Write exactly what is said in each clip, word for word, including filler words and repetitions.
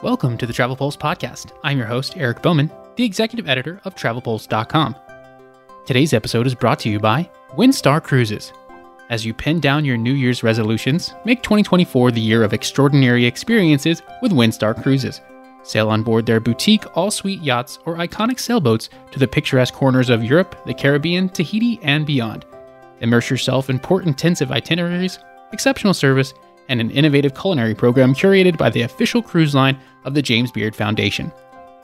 Welcome to the Travel Pulse Podcast. I'm your host, Eric Bowman, the executive editor of Travel Pulse dot com. Today's episode is brought to you by Windstar Cruises. As you pin down your New Year's resolutions, make twenty twenty-four the year of extraordinary experiences with Windstar Cruises. Sail on board their boutique all-suite yachts or iconic sailboats to the picturesque corners of Europe, the Caribbean, Tahiti, and beyond. Immerse yourself in port-intensive itineraries, exceptional service, and an innovative culinary program curated by the official cruise line of the James Beard Foundation.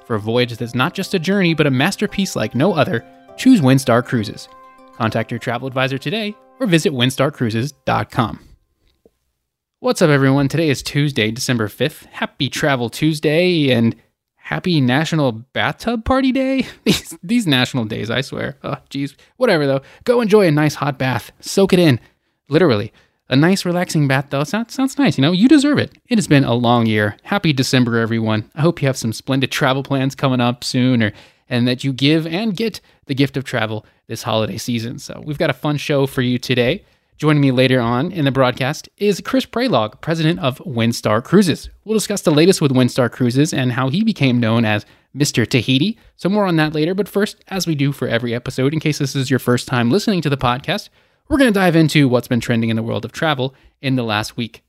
For a voyage that's not just a journey, but a masterpiece like no other, choose Windstar Cruises. Contact your travel advisor today or visit windstar cruises dot com. What's up, everyone? Today is Tuesday, December fifth. Happy Travel Tuesday and happy National Bathtub Party Day. These, these national days, I swear. Oh, geez. Whatever, though. Go enjoy a nice hot bath. Soak it in. Literally. A nice, relaxing bath, though. Sounds, sounds nice, you know? You deserve it. It has been a long year. Happy December, everyone. I hope you have some splendid travel plans coming up soon, or, and that you give and get the gift of travel this holiday season. So we've got a fun show for you today. Joining me later on in the broadcast is Chris Prelog, president of Windstar Cruises. We'll discuss the latest with Windstar Cruises and how he became known as Mister Tahiti. So more on that later, but first, as we do for every episode, in case this is your first time listening to the podcast, we're going to dive into what's been trending in the world of travel in the last week.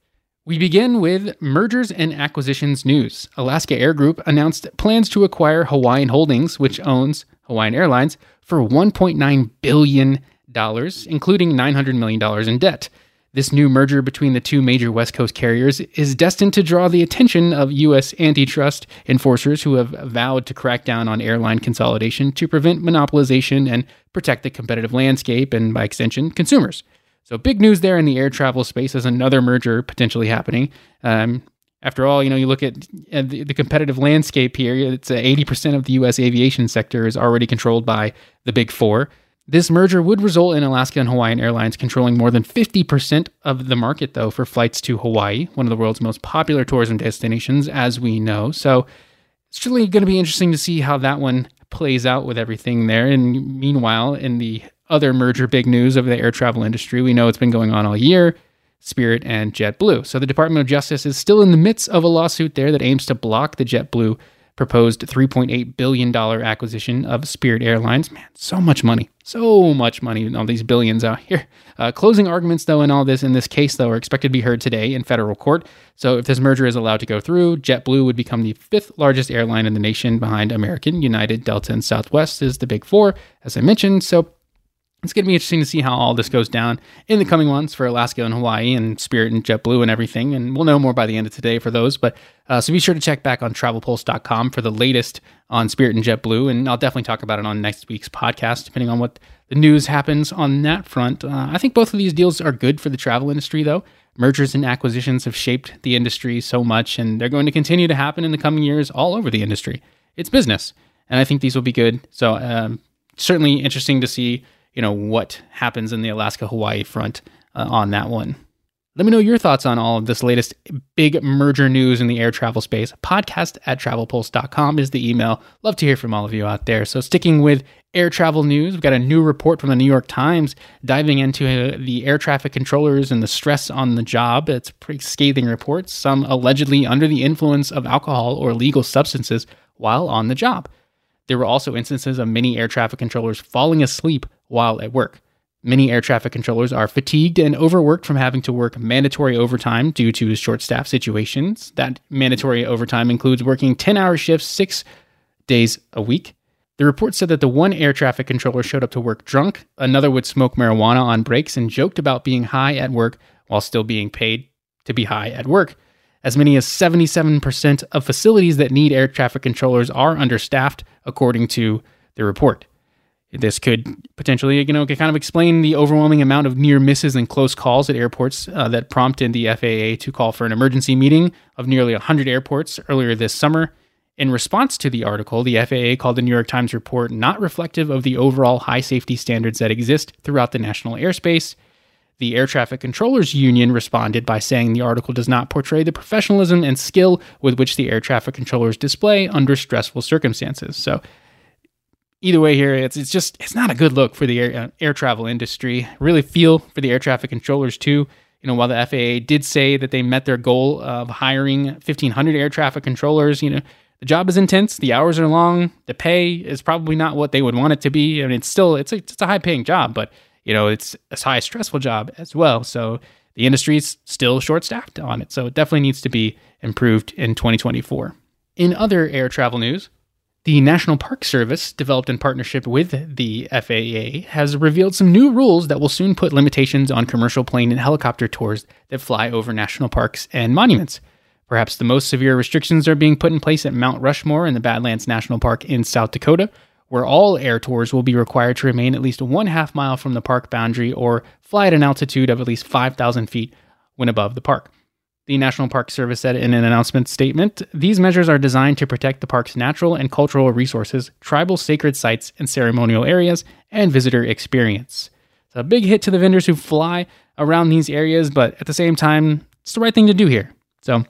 We begin with mergers and acquisitions news. Alaska Air Group announced plans to acquire Hawaiian Holdings, which owns Hawaiian Airlines, for one point nine billion dollars, including nine hundred million dollars in debt. This new merger between the two major West Coast carriers is destined to draw the attention of U S antitrust enforcers who have vowed to crack down on airline consolidation to prevent monopolization and protect the competitive landscape and, by extension, consumers. So big news there in the air travel space as another merger potentially happening. Um, after all, you know, you look at the, the competitive landscape here, it's uh, eighty percent of the U S aviation sector is already controlled by the big four. This merger would result in Alaska and Hawaiian Airlines controlling more than fifty percent of the market, though, for flights to Hawaii, one of the world's most popular tourism destinations, as we know. So it's really going to be interesting to see how that one plays out with everything there. And meanwhile, in the other merger big news of the air travel industry, we know it's been going on all year, Spirit and JetBlue. So the Department of Justice is still in the midst of a lawsuit there that aims to block the JetBlue proposed three point eight billion dollars acquisition of Spirit Airlines. Man, so much money. So much money in all these billions out here. Uh, closing arguments, though, in all this, in this case, though, are expected to be heard today in federal court. So if this merger is allowed to go through, JetBlue would become the fifth largest airline in the nation behind American, United, Delta, and Southwest is the big four, as I mentioned. So it's going to be interesting to see how all this goes down in the coming months for Alaska and Hawaii and Spirit and JetBlue and everything. And we'll know more by the end of today for those. But uh, so be sure to check back on Travel Pulse dot com for the latest on Spirit and JetBlue. And I'll definitely talk about it on next week's podcast, depending on what the news happens on that front. Uh, I think both of these deals are good for the travel industry, though. Mergers and acquisitions have shaped the industry so much, and they're going to continue to happen in the coming years all over the industry. It's business. And I think these will be good. So um, certainly interesting to see, you know, what happens in the Alaska-Hawaii front uh, on that one. Let me know your thoughts on all of this latest big merger news in the air travel space. Podcast at Travel Pulse dot com is the email. Love to hear from all of you out there. So sticking with air travel news, we've got a new report from the New York Times diving into uh, the air traffic controllers and the stress on the job. It's a pretty scathing report, some allegedly under the influence of alcohol or illegal substances while on the job. There were also instances of many air traffic controllers falling asleep while at work. Many air traffic controllers are fatigued and overworked from having to work mandatory overtime due to short staff situations. That mandatory overtime includes working ten-hour shifts six days a week. The report said that the one air traffic controller showed up to work drunk, another would smoke marijuana on breaks, and joked about being high at work while still being paid to be high at work. As many as seventy-seven percent of facilities that need air traffic controllers are understaffed, according to the report. This could potentially, you know, kind of explain the overwhelming amount of near misses and close calls at airports uh, that prompted the F A A to call for an emergency meeting of nearly one hundred airports earlier this summer. In response to the article, the F A A called the New York Times report not reflective of the overall high safety standards that exist throughout the national airspace. The Air Traffic Controllers Union responded by saying the article does not portray the professionalism and skill with which the air traffic controllers display under stressful circumstances. So either way here, it's it's just, it's not a good look for the air, uh, air travel industry. Really feel for the air traffic controllers too. you know, while the F A A did say that they met their goal of hiring fifteen hundred air traffic controllers, you know, the job is intense. The hours are long. The pay is probably not what they would want it to be. I mean, it's still, it's a, it's a high paying job, but you know, it's a high stressful job as well. So the industry is still short staffed on it. So it definitely needs to be improved in twenty twenty-four. In other air travel news, the National Park Service, developed in partnership with the F A A, has revealed some new rules that will soon put limitations on commercial plane and helicopter tours that fly over national parks and monuments. Perhaps the most severe restrictions are being put in place at Mount Rushmore in the Badlands National Park in South Dakota, where all air tours will be required to remain at least one half mile from the park boundary or fly at an altitude of at least five thousand feet when above the park. The National Park Service said in an announcement statement, "These measures are designed to protect the park's natural and cultural resources, tribal sacred sites and ceremonial areas, and visitor experience." It's a big hit to the vendors who fly around these areas, but at the same time, it's the right thing to do here. So,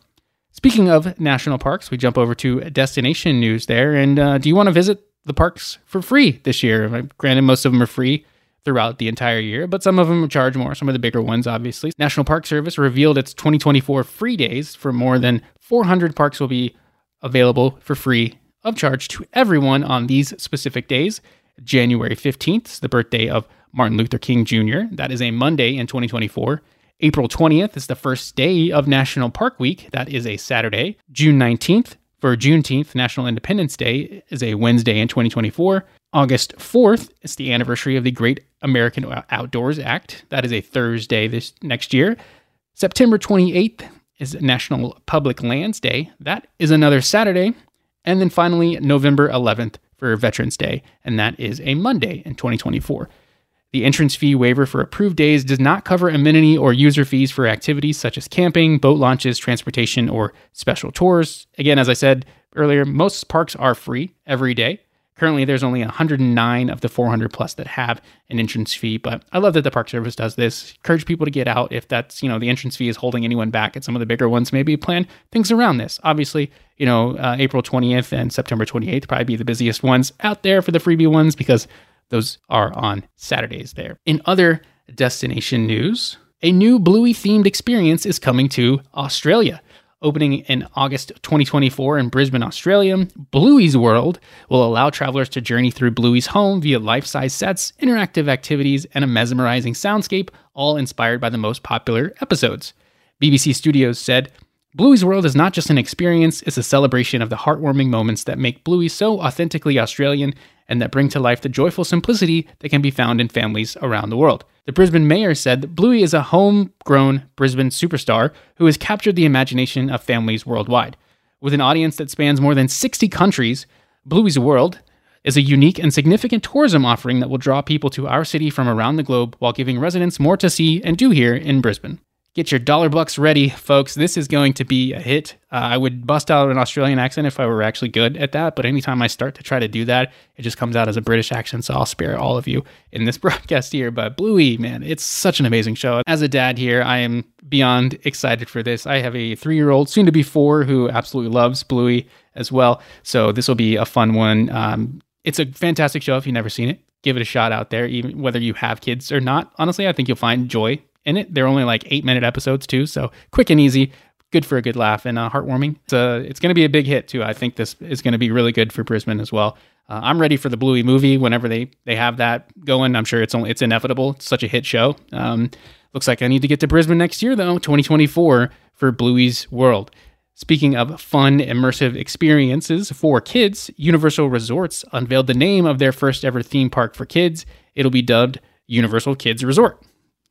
speaking of national parks, we jump over to destination news there. And uh, do you want to visit the parks for free this year? Granted, most of them are free throughout the entire year, but some of them charge more, some of the bigger ones, obviously. National Park Service revealed its twenty twenty-four free days for more than four hundred parks will be available for free of charge to everyone on these specific days. January fifteenth is the birthday of Martin Luther King Junior That is a Monday in twenty twenty-four. April twentieth is the first day of National Park Week. That is a Saturday. June nineteenth for Juneteenth, National Independence Day, is a Wednesday in twenty twenty-four. August fourth is the anniversary of the Great American Outdoors Act. That is a Thursday this next year. September twenty-eighth is National Public Lands Day. That is another Saturday. And then finally, November eleventh for Veterans Day, and that is a Monday in twenty twenty-four. The entrance fee waiver for approved days does not cover amenity or user fees for activities such as camping, boat launches, transportation, or special tours. Again, as I said earlier, most parks are free every day. Currently, there's only one hundred nine of the four hundred plus that have an entrance fee, but I love that the Park Service does this. Encourage people to get out if that's, you know, the entrance fee is holding anyone back at some of the bigger ones. Maybe plan things around this. Obviously, you know, uh, April twentieth and September twenty-eighth probably be the busiest ones out there for the freebie ones because those are on Saturdays there. In other destination news, a new Bluey-themed experience is coming to Australia. Opening in August twenty twenty-four in Brisbane, Australia, Bluey's World will allow travelers to journey through Bluey's home via life-size sets, interactive activities, and a mesmerizing soundscape, all inspired by the most popular episodes. B B C Studios said, "Bluey's World is not just an experience, it's a celebration of the heartwarming moments that make Bluey so authentically Australian and that bring to life the joyful simplicity that can be found in families around the world." The Brisbane mayor said that Bluey is a homegrown Brisbane superstar who has captured the imagination of families worldwide. With an audience that spans more than sixty countries, Bluey's World is a unique and significant tourism offering that will draw people to our city from around the globe while giving residents more to see and do here in Brisbane. Get your dollar bucks ready, folks. This is going to be a hit. Uh, I would bust out an Australian accent if I were actually good at that, but anytime I start to try to do that, it just comes out as a British accent, so I'll spare all of you in this broadcast here. But Bluey, man, it's such an amazing show. As a dad here, I am beyond excited for this. I have a three-year-old, soon to be four, who absolutely loves Bluey as well, so this will be a fun one. Um, it's a fantastic show if you've never seen it. Give it a shot out there, even whether you have kids or not. Honestly, I think you'll find joy in it. They're only like eight minute episodes too, so quick and easy, good for a good laugh and uh, heartwarming. So it's going to be a big hit too. I think this is going to be really good for Brisbane as well. Uh, I'm ready for the Bluey movie whenever they they have that going. I'm sure it's only it's inevitable. It's such a hit show. Um, looks like I need to get to Brisbane next year though, twenty twenty-four for Bluey's World. Speaking of fun, immersive experiences for kids, Universal Resorts unveiled the name of their first ever theme park for kids. It'll be dubbed Universal Kids Resort.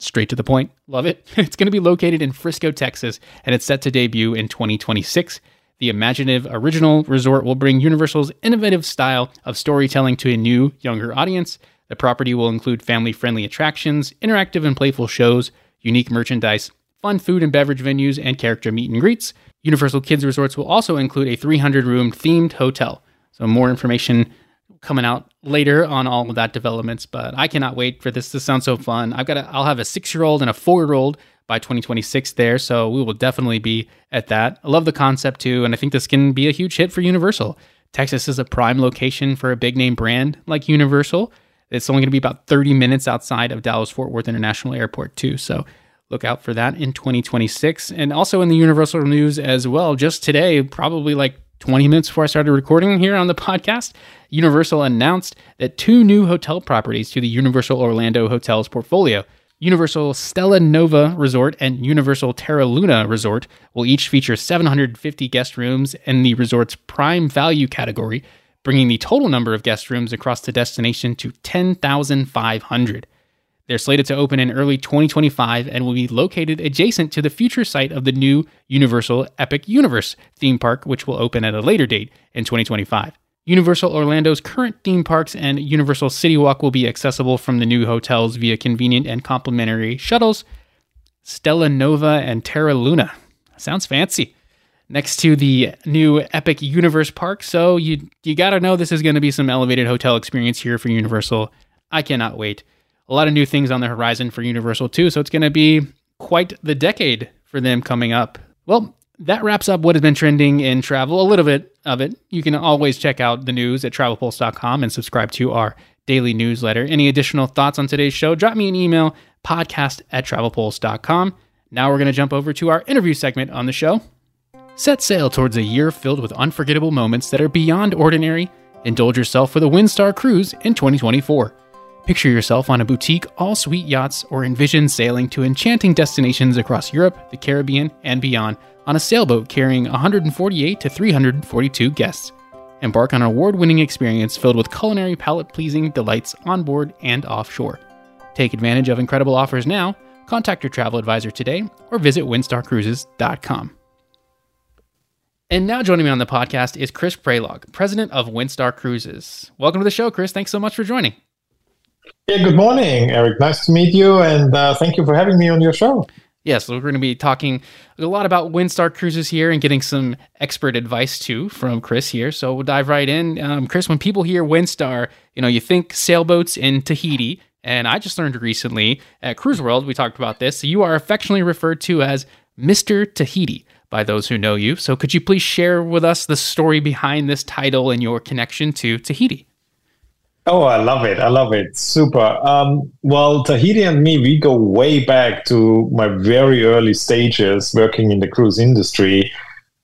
Straight to the point. Love it. It's going to be located in Frisco, Texas, and it's set to debut in twenty twenty-six. The imaginative original resort will bring Universal's innovative style of storytelling to a new, younger audience. The property will include family-friendly attractions, interactive and playful shows, unique merchandise, fun food and beverage venues, and character meet and greets. Universal Kids Resorts will also include a three hundred room themed hotel. So more information coming out later on all of that developments, but I cannot wait for this. This sounds so fun. I've got a, I'll have a six-year-old and a four-year-old by twenty twenty-six there, so we will definitely be at that. I love the concept too, and I think this can be a huge hit for Universal. Texas is a prime location for a big-name brand like Universal. It's only going to be about thirty minutes outside of Dallas-Fort Worth International Airport too, so look out for that in twenty twenty-six. And also in the universal news as well, just today, probably like twenty minutes before I started recording here on the podcast, Universal announced that two new hotel properties to the Universal Orlando Hotels portfolio, Universal Stella Nova Resort and Universal Terra Luna Resort, will each feature seven hundred fifty guest rooms in the resort's prime value category, bringing the total number of guest rooms across the destination to ten thousand five hundred. They're slated to open in early twenty twenty-five and will be located adjacent to the future site of the new Universal Epic Universe theme park, which will open at a later date in twenty twenty-five. Universal Orlando's current theme parks and Universal City Walk will be accessible from the new hotels via convenient and complimentary shuttles. Stella Nova and Terra Luna. Sounds fancy. Next to the new Epic Universe Park, so you you gotta know this is going to be some elevated hotel experience here for Universal. I cannot wait. A lot of new things on the horizon for Universal too, so it's going to be quite the decade for them coming up. Well, that wraps up what has been trending in travel, a little bit of it. You can always check out the news at travel pulse dot com and subscribe to our daily newsletter. Any additional thoughts on today's show, drop me an email, podcast at travel pulse dot com. Now we're going to jump over to our interview segment on the show. Set sail towards a year filled with unforgettable moments that are beyond ordinary. Indulge yourself with a Windstar cruise in twenty twenty-four. Picture yourself on a boutique all-suite yachts or envision sailing to enchanting destinations across Europe, the Caribbean, and beyond on a sailboat carrying one hundred forty-eight to three hundred forty-two guests. Embark on an award-winning experience filled with culinary palate-pleasing delights onboard and offshore. Take advantage of incredible offers now. Contact your travel advisor today or visit windstar cruises dot com. And now joining me on the podcast is Chris Prelog, president of Windstar Cruises. Welcome to the show, Chris. Thanks so much for joining. Yeah, good morning, Eric. Nice to meet you, and uh, thank you for having me on your show. Yes, yeah, so we're going to be talking a lot about Windstar Cruises here and getting some expert advice, too, from Chris here. So we'll dive right in. Um, Chris, when people hear Windstar, you know, you think sailboats in Tahiti, and I just learned recently at Cruise World, we talked about this, so you are affectionately referred to as Mister Tahiti by those who know you. So could you please share with us the story behind this title and your connection to Tahiti? Oh, I love it. I love it. Super. Um, well, Tahiti and me, we go way back to my very early stages working in the cruise industry.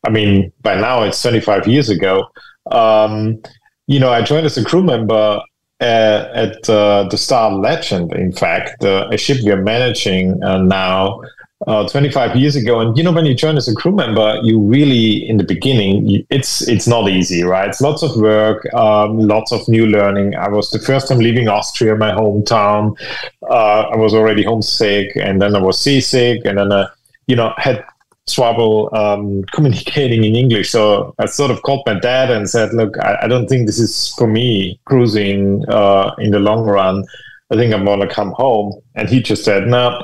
I mean, by now it's twenty-five years ago. Um, you know, I joined as a crew member uh, at uh, the Star Legend, in fact, uh, a ship we are managing uh, now uh, twenty-five years ago. And, you know, when you join as a crew member, you really, in the beginning, it's it's not easy, right? It's lots of work, um, lots of new learning. I was the first time leaving Austria, my hometown. Uh, I was already homesick, and then I was seasick, and then, I, you know, had trouble um, communicating in English. So I sort of called my dad and said, look, I, I don't think this is for me, cruising uh, in the long run. I think I'm going to come home. And he just said, no. Nah,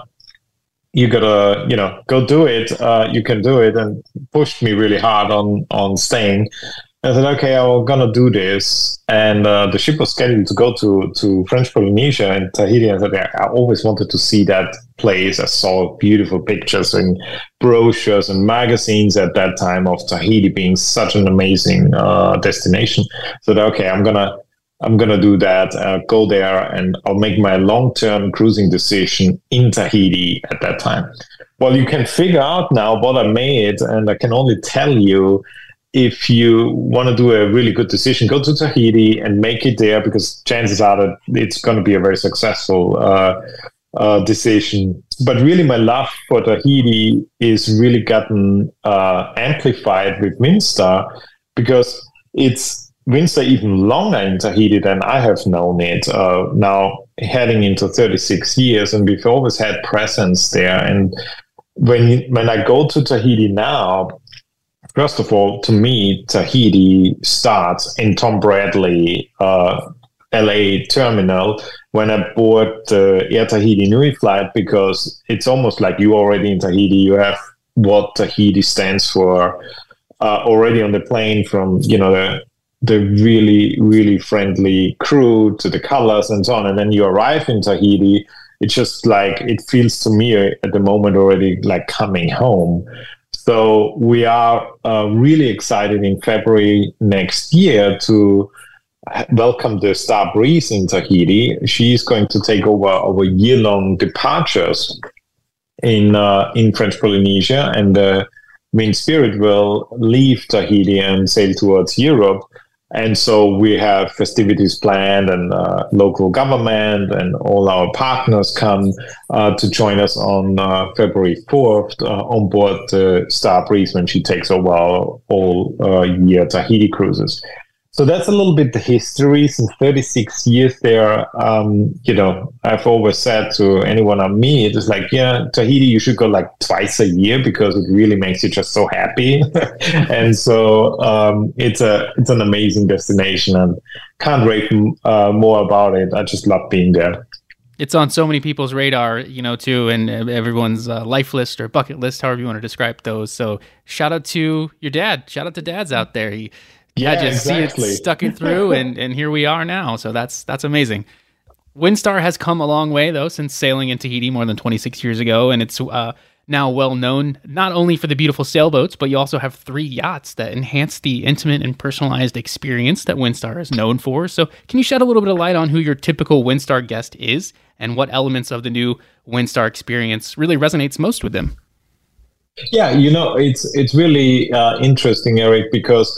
you gotta, you know, go do it. Uh, you can do it, and pushed me really hard on on staying. I said, okay, I'm gonna do this. And uh, the ship was scheduled to go to to French Polynesia and Tahiti. I said, yeah, I always wanted to see that place. I saw beautiful pictures and brochures and magazines at that time of Tahiti being such an amazing uh, destination. So, okay, I'm gonna. I'm going to do that, uh, go there, and I'll make my long-term cruising decision in Tahiti at that time. Well, you can figure out now what I made, and I can only tell you, if you want to do a really good decision, go to Tahiti and make it there, because chances are that it's going to be a very successful uh, uh, decision. But really, my love for Tahiti is really gotten uh, amplified with Windstar, because it's Windstar even longer in Tahiti than I have known it, uh, now heading into thirty-six years, and we've always had presence there. And when when I go to Tahiti now, first of all, to me, Tahiti starts in Tom Bradley uh, L A terminal when I board the Air Tahiti Nui flight, because it's almost like you're already in Tahiti. You have what Tahiti stands for uh, already on the plane, from, you know, the the really, really friendly crew to the colors and so on. And then you arrive in Tahiti, it's just like, it feels to me at the moment already like coming home. So we are uh, really excited in February next year to welcome the Star Breeze in Tahiti. She's going to take over our year-long departures in uh, in French Polynesia, and the main Spirit will leave Tahiti and sail towards Europe. And so we have festivities planned, and uh, local government and all our partners come uh, to join us on uh, February fourth uh, on board the uh, Star Breeze when she takes over our all uh, year Tahiti cruises. So that's a little bit the history. Since thirty-six years there, um, you know, I've always said to anyone I meet, it's like, yeah, Tahiti, you should go like twice a year because it really makes you just so happy. And so um, it's a it's an amazing destination, and can't rave uh, more about it. I just love being there. It's on so many people's radar, you know, too, and everyone's uh, life list or bucket list, however you want to describe those. So shout out to your dad. Shout out to dads out there. He, Yeah, I just exactly. see it stuck it through, and, and here we are now. So that's that's amazing. Windstar has come a long way, though, since sailing in Tahiti more than twenty-six years ago, and it's uh, now well known not only for the beautiful sailboats, but you also have three yachts that enhance the intimate and personalized experience that Windstar is known for. So can you shed a little bit of light on who your typical Windstar guest is and what elements of the new Windstar experience really resonates most with them? Yeah, you know, it's, it's really uh, interesting, Eric, because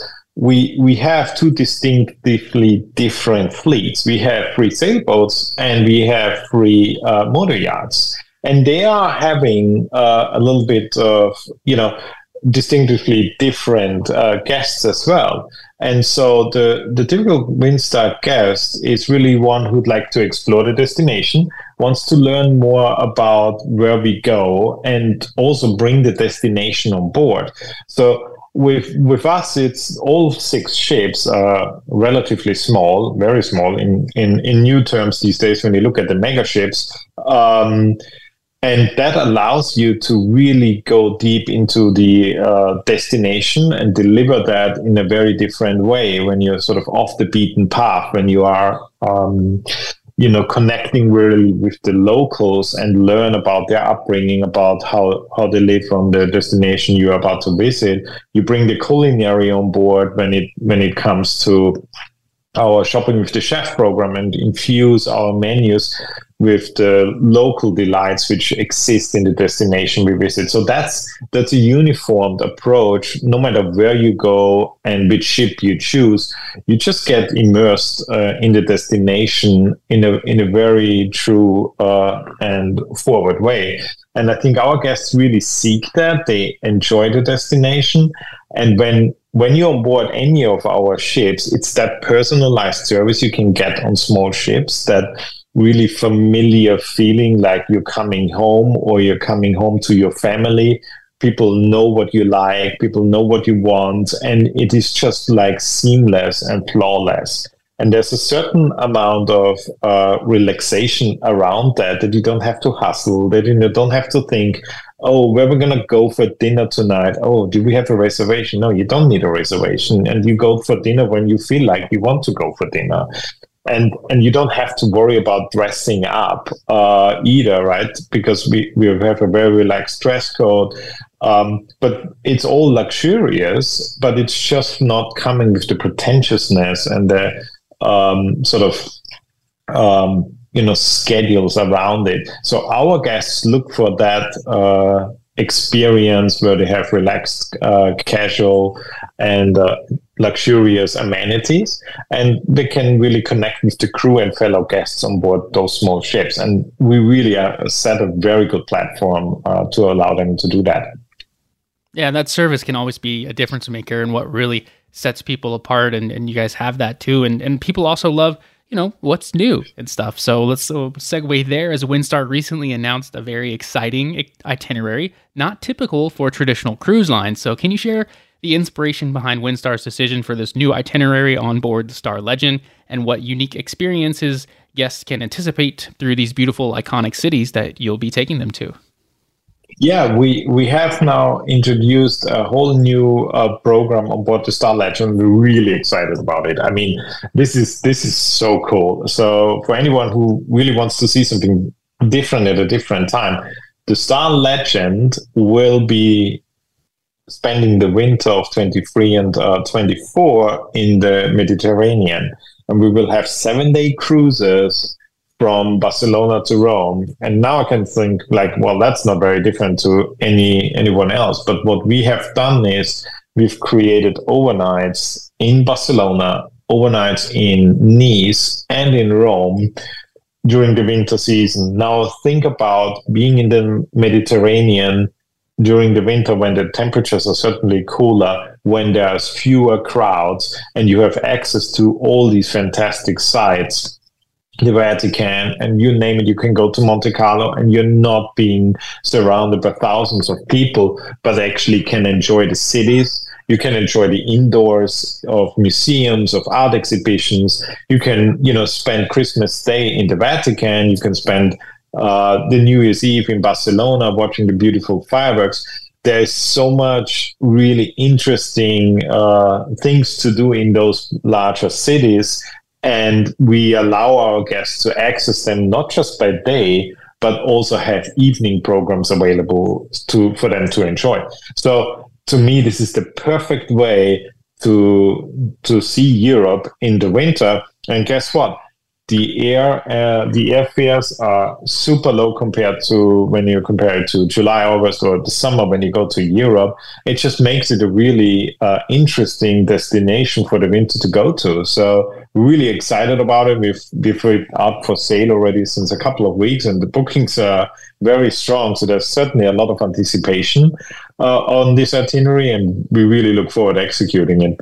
We we have two distinctively different fleets. We have three sailboats and we have three uh, motor yachts, and they are having uh, a little bit of, you know, distinctively different uh, guests as well. And so the, the typical Windstar guest is really one who'd like to explore the destination, wants to learn more about where we go, and also bring the destination on board. So With with us, it's all six ships are relatively small, very small in, in, in new terms these days when you look at the mega ships. Um, and that allows you to really go deep into the uh, destination and deliver that in a very different way when you're sort of off the beaten path, when you are, um, you know, connecting really with the locals and learn about their upbringing, about how, how they live on the destination you're about to visit. You bring the culinary on board when it when it comes to our Shopping with the Chef program, and infuse our menus with the local delights which exist in the destination we visit. So that's that's a uniformed approach. No matter where you go and which ship you choose, you just get immersed uh, in the destination in a in a very true uh, and forward way. And I think our guests really seek that. They enjoy the destination, and when When you're on board any of our ships, it's that personalized service you can get on small ships, that really familiar feeling like you're coming home or you're coming home to your family. People know what you like, people know what you want, and it is just like seamless and flawless. And there's a certain amount of uh, relaxation around that, that you don't have to hustle, that you don't have to think, oh, where we're going to go for dinner tonight? Oh, do we have a reservation? No, you don't need a reservation. And you go for dinner when you feel like you want to go for dinner. And and you don't have to worry about dressing up uh, either, right? Because we, we have a very relaxed dress code. Um, but it's all luxurious, but it's just not coming with the pretentiousness and the um, sort of, um, you know, schedules around it. So our guests look for that uh, experience where they have relaxed, uh, casual and uh, luxurious amenities, and they can really connect with the crew and fellow guests on board those small ships. And we really uh, set a very good platform uh, to allow them to do that. Yeah, that service can always be a difference maker and what really sets people apart. And, and you guys have that too. And and people also love, you know, what's new and stuff. So let's uh, segue there, as Windstar recently announced a very exciting itinerary, not typical for traditional cruise lines. So can you share the inspiration behind Windstar's decision for this new itinerary on board the Star Legend, and what unique experiences guests can anticipate through these beautiful, iconic cities that you'll be taking them to? Yeah, we, we have now introduced a whole new uh, program on board the Star Legend. We're really excited about it. I mean, this is this is so cool. So for anyone who really wants to see something different at a different time, the Star Legend will be spending the winter of twenty-three and uh, twenty-four in the Mediterranean. And we will have seven-day cruises from Barcelona to Rome. And now I can think like, well, that's not very different to any anyone else. But what we have done is we've created overnights in Barcelona, overnights in Nice and in Rome during the winter season. Now think about being in the Mediterranean during the winter when the temperatures are certainly cooler, when there's fewer crowds and you have access to all these fantastic sites, the Vatican, and you name it, you can go to Monte Carlo and you're not being surrounded by thousands of people, but actually can enjoy the cities. You can enjoy the indoors of museums, of art exhibitions. You can, you know, spend Christmas Day in the Vatican. You can spend uh, the New Year's Eve in Barcelona watching the beautiful fireworks. There's so much really interesting uh, things to do in those larger cities. And we allow our guests to access them not just by day, but also have evening programs available to for them to enjoy. So to me, this is the perfect way to to see Europe in the winter. And guess what? The air uh, the airfares are super low compared to when you compare it to July, August, or the summer when you go to Europe. It just makes it a really uh, interesting destination for the winter to go to. So really excited about it. We've, we've been out for sale already since a couple of weeks, and the bookings are very strong. So there's certainly a lot of anticipation uh, on this itinerary, and we really look forward to executing it.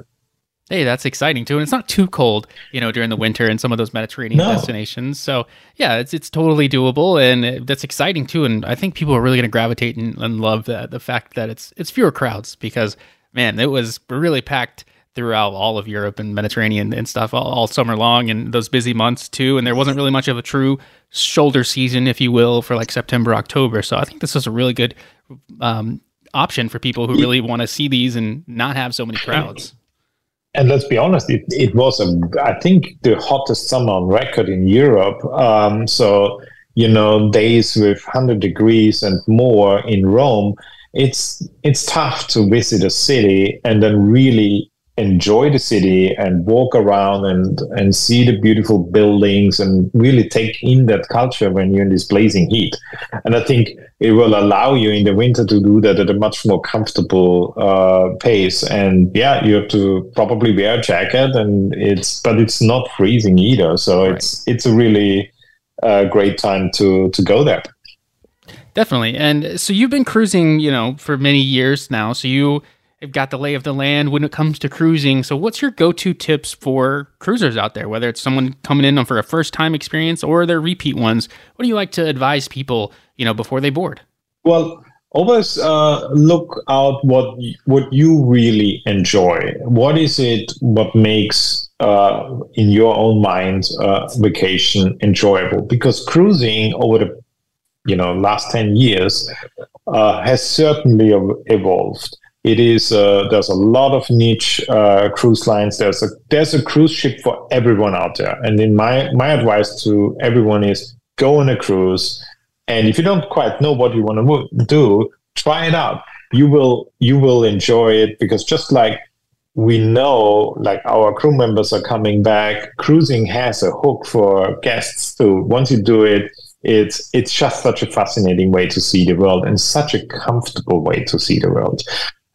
Hey, that's exciting too. And it's not too cold, you know, during the winter in some of those Mediterranean no. destinations. So yeah, it's it's totally doable, and that's exciting too. And I think people are really going to gravitate and, and love the, the fact that it's it's fewer crowds, because, man, it was really packed throughout all of Europe and Mediterranean and stuff all, all summer long, and those busy months too. And there wasn't really much of a true shoulder season, if you will, for like September, October. So I think this is a really good um, option for people who really want to see these and not have so many crowds. And let's be honest, it, it was, a, I think, the hottest summer on record in Europe. Um, so, you know, days with one hundred degrees and more in Rome, it's it's tough to visit a city and then really enjoy the city and walk around and, and see the beautiful buildings and really take in that culture when you're in this blazing heat. And I think it will allow you in the winter to do that at a much more comfortable uh, pace. And yeah, you have to probably wear a jacket, and it's but it's not freezing either. So right. it's it's a really uh, great time to to go there. Definitely. And so you've been cruising, you know, for many years now. So you I've got the lay of the land when it comes to cruising. So what's your go-to tips for cruisers out there, whether it's someone coming in for a first-time experience or their repeat ones? What do you like to advise people, you know, before they board? Well, always uh, look out what what you really enjoy. What is it what makes, uh, in your own mind, uh, vacation enjoyable? Because cruising over the you know last ten years uh, has certainly evolved. It is uh, there's a lot of niche uh, cruise lines. There's a there's a cruise ship for everyone out there. And in my my advice to everyone is go on a cruise. And if you don't quite know what you want to mo- do, try it out. You will you will enjoy it, because just like we know, like our crew members are coming back, cruising has a hook for guests too. Once you do it, It's it's just such a fascinating way to see the world, and such a comfortable way to see the world.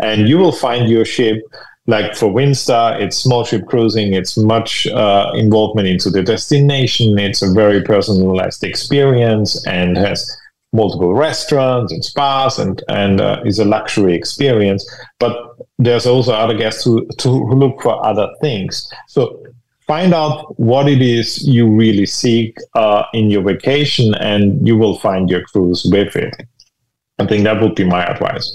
And you will find your ship, like for Windstar, it's small ship cruising, it's much uh, involvement into the destination, it's a very personalized experience, and has multiple restaurants and spas, and, and uh, is a luxury experience. But there's also other guests who, to, who look for other things. So find out what it is you really seek uh, in your vacation, and you will find your cruise with it. I think that would be my advice.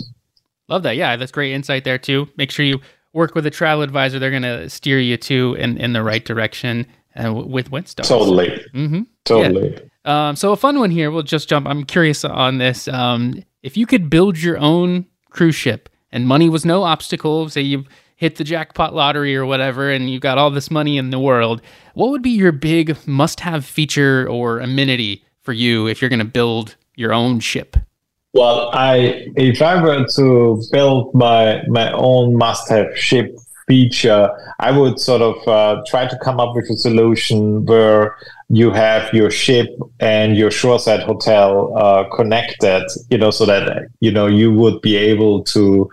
Love that. Yeah, that's great insight there too. Make sure you work with a travel advisor. They're going to steer you to in, in the right direction uh, with Windstar. Totally. Mm-hmm. Totally. Yeah. Um, so a fun one here. We'll just jump. I'm curious on this. Um, if you could build your own cruise ship and money was no obstacle, say you hit the jackpot lottery or whatever, and you've got all this money in the world, what would be your big must-have feature or amenity for you if you're going to build your own ship? Well, I if I were to build my my own must-have ship feature, I would sort of uh, try to come up with a solution where you have your ship and your shoreside hotel uh, connected, you know, so that, you know, you would be able to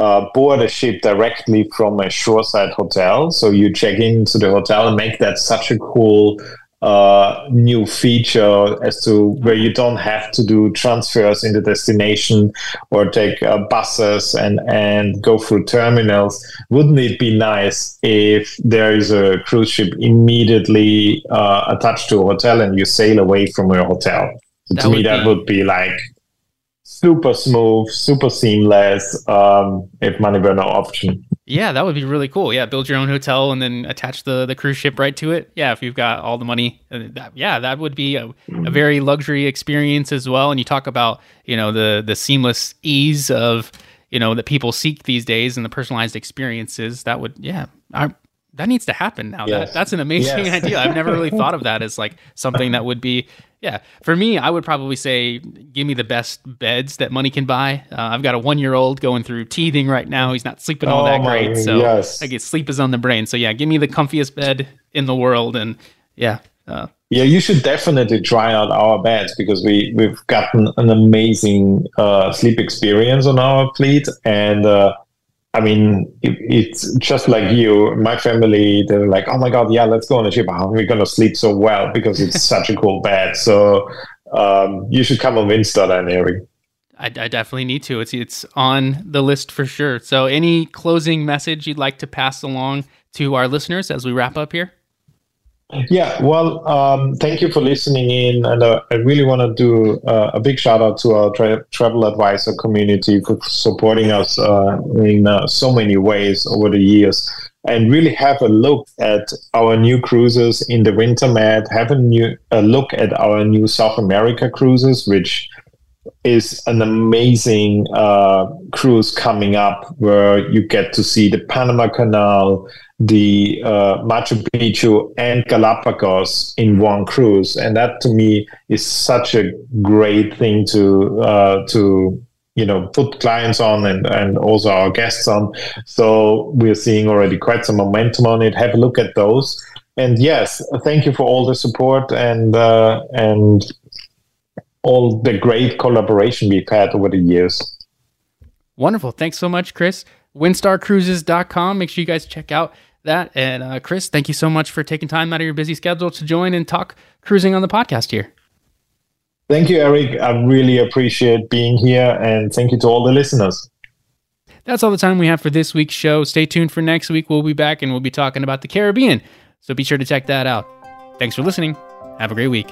uh, board a ship directly from a shoreside hotel. So you check into the hotel and make that such a cool uh new feature as to where you don't have to do transfers in the destination or take uh, buses and and go through terminals. Wouldn't it be nice if there is a cruise ship immediately uh attached to a hotel and you sail away from your hotel? That to me, that be- would be like super smooth, super seamless, um if money were no option. Yeah, that would be really cool. Yeah, build your own hotel and then attach the, the cruise ship right to it. Yeah, if you've got all the money. That, yeah, that would be a, a very luxury experience as well. And you talk about, you know, the the seamless ease of, you know, that people seek these days and the personalized experiences. That would, yeah, I, that needs to happen now. Yes. That, that's an amazing yes. idea. I've never really thought of that as like something that would be, yeah. For me, I would probably say, give me the best beds that money can buy. Uh, I've got a one-year-old going through teething right now. He's not sleeping all oh that my, great. So yes. I guess sleep is on the brain. So yeah, give me the comfiest bed in the world. And yeah. Uh, yeah, you should definitely try out our beds because we, we've gotten an amazing uh, sleep experience on our fleet. And uh I mean, it, it's just like you, my family, they're like, oh my God, yeah, let's go on a ship. How are we going to sleep so well? Because it's such a cool bed. So um, you should come on Windstar then, Eric. I, I definitely need to. It's, it's on the list for sure. So any closing message you'd like to pass along to our listeners as we wrap up here? Yeah, well, um, thank you for listening in. And uh, I really want to do uh, a big shout out to our tra- travel advisor community for supporting us uh, in uh, so many ways over the years. And really have a look at our new cruises in the winter, Matt. Have a, new, a look at our new South America cruises, which is an amazing uh, cruise coming up where you get to see the Panama Canal, the uh, Machu Picchu and Galapagos in one cruise. And that to me is such a great thing to uh, to you know put clients on and, and also our guests on. So we're seeing already quite some momentum on it. Have a look at those. And yes, thank you for all the support and uh, and all the great collaboration we've had over the years. Wonderful. Thanks so much, Chris. Windstar Cruises dot com. Make sure you guys check out that. And uh, Chris, thank you so much for taking time out of your busy schedule to join and talk cruising on the podcast here. Thank you, Eric. I really appreciate being here, and thank you to all the listeners. That's all the time we have for this week's show. Stay tuned for next week. We'll be back and we'll be talking about the Caribbean. So be sure to check that out. Thanks for listening. Have a great week.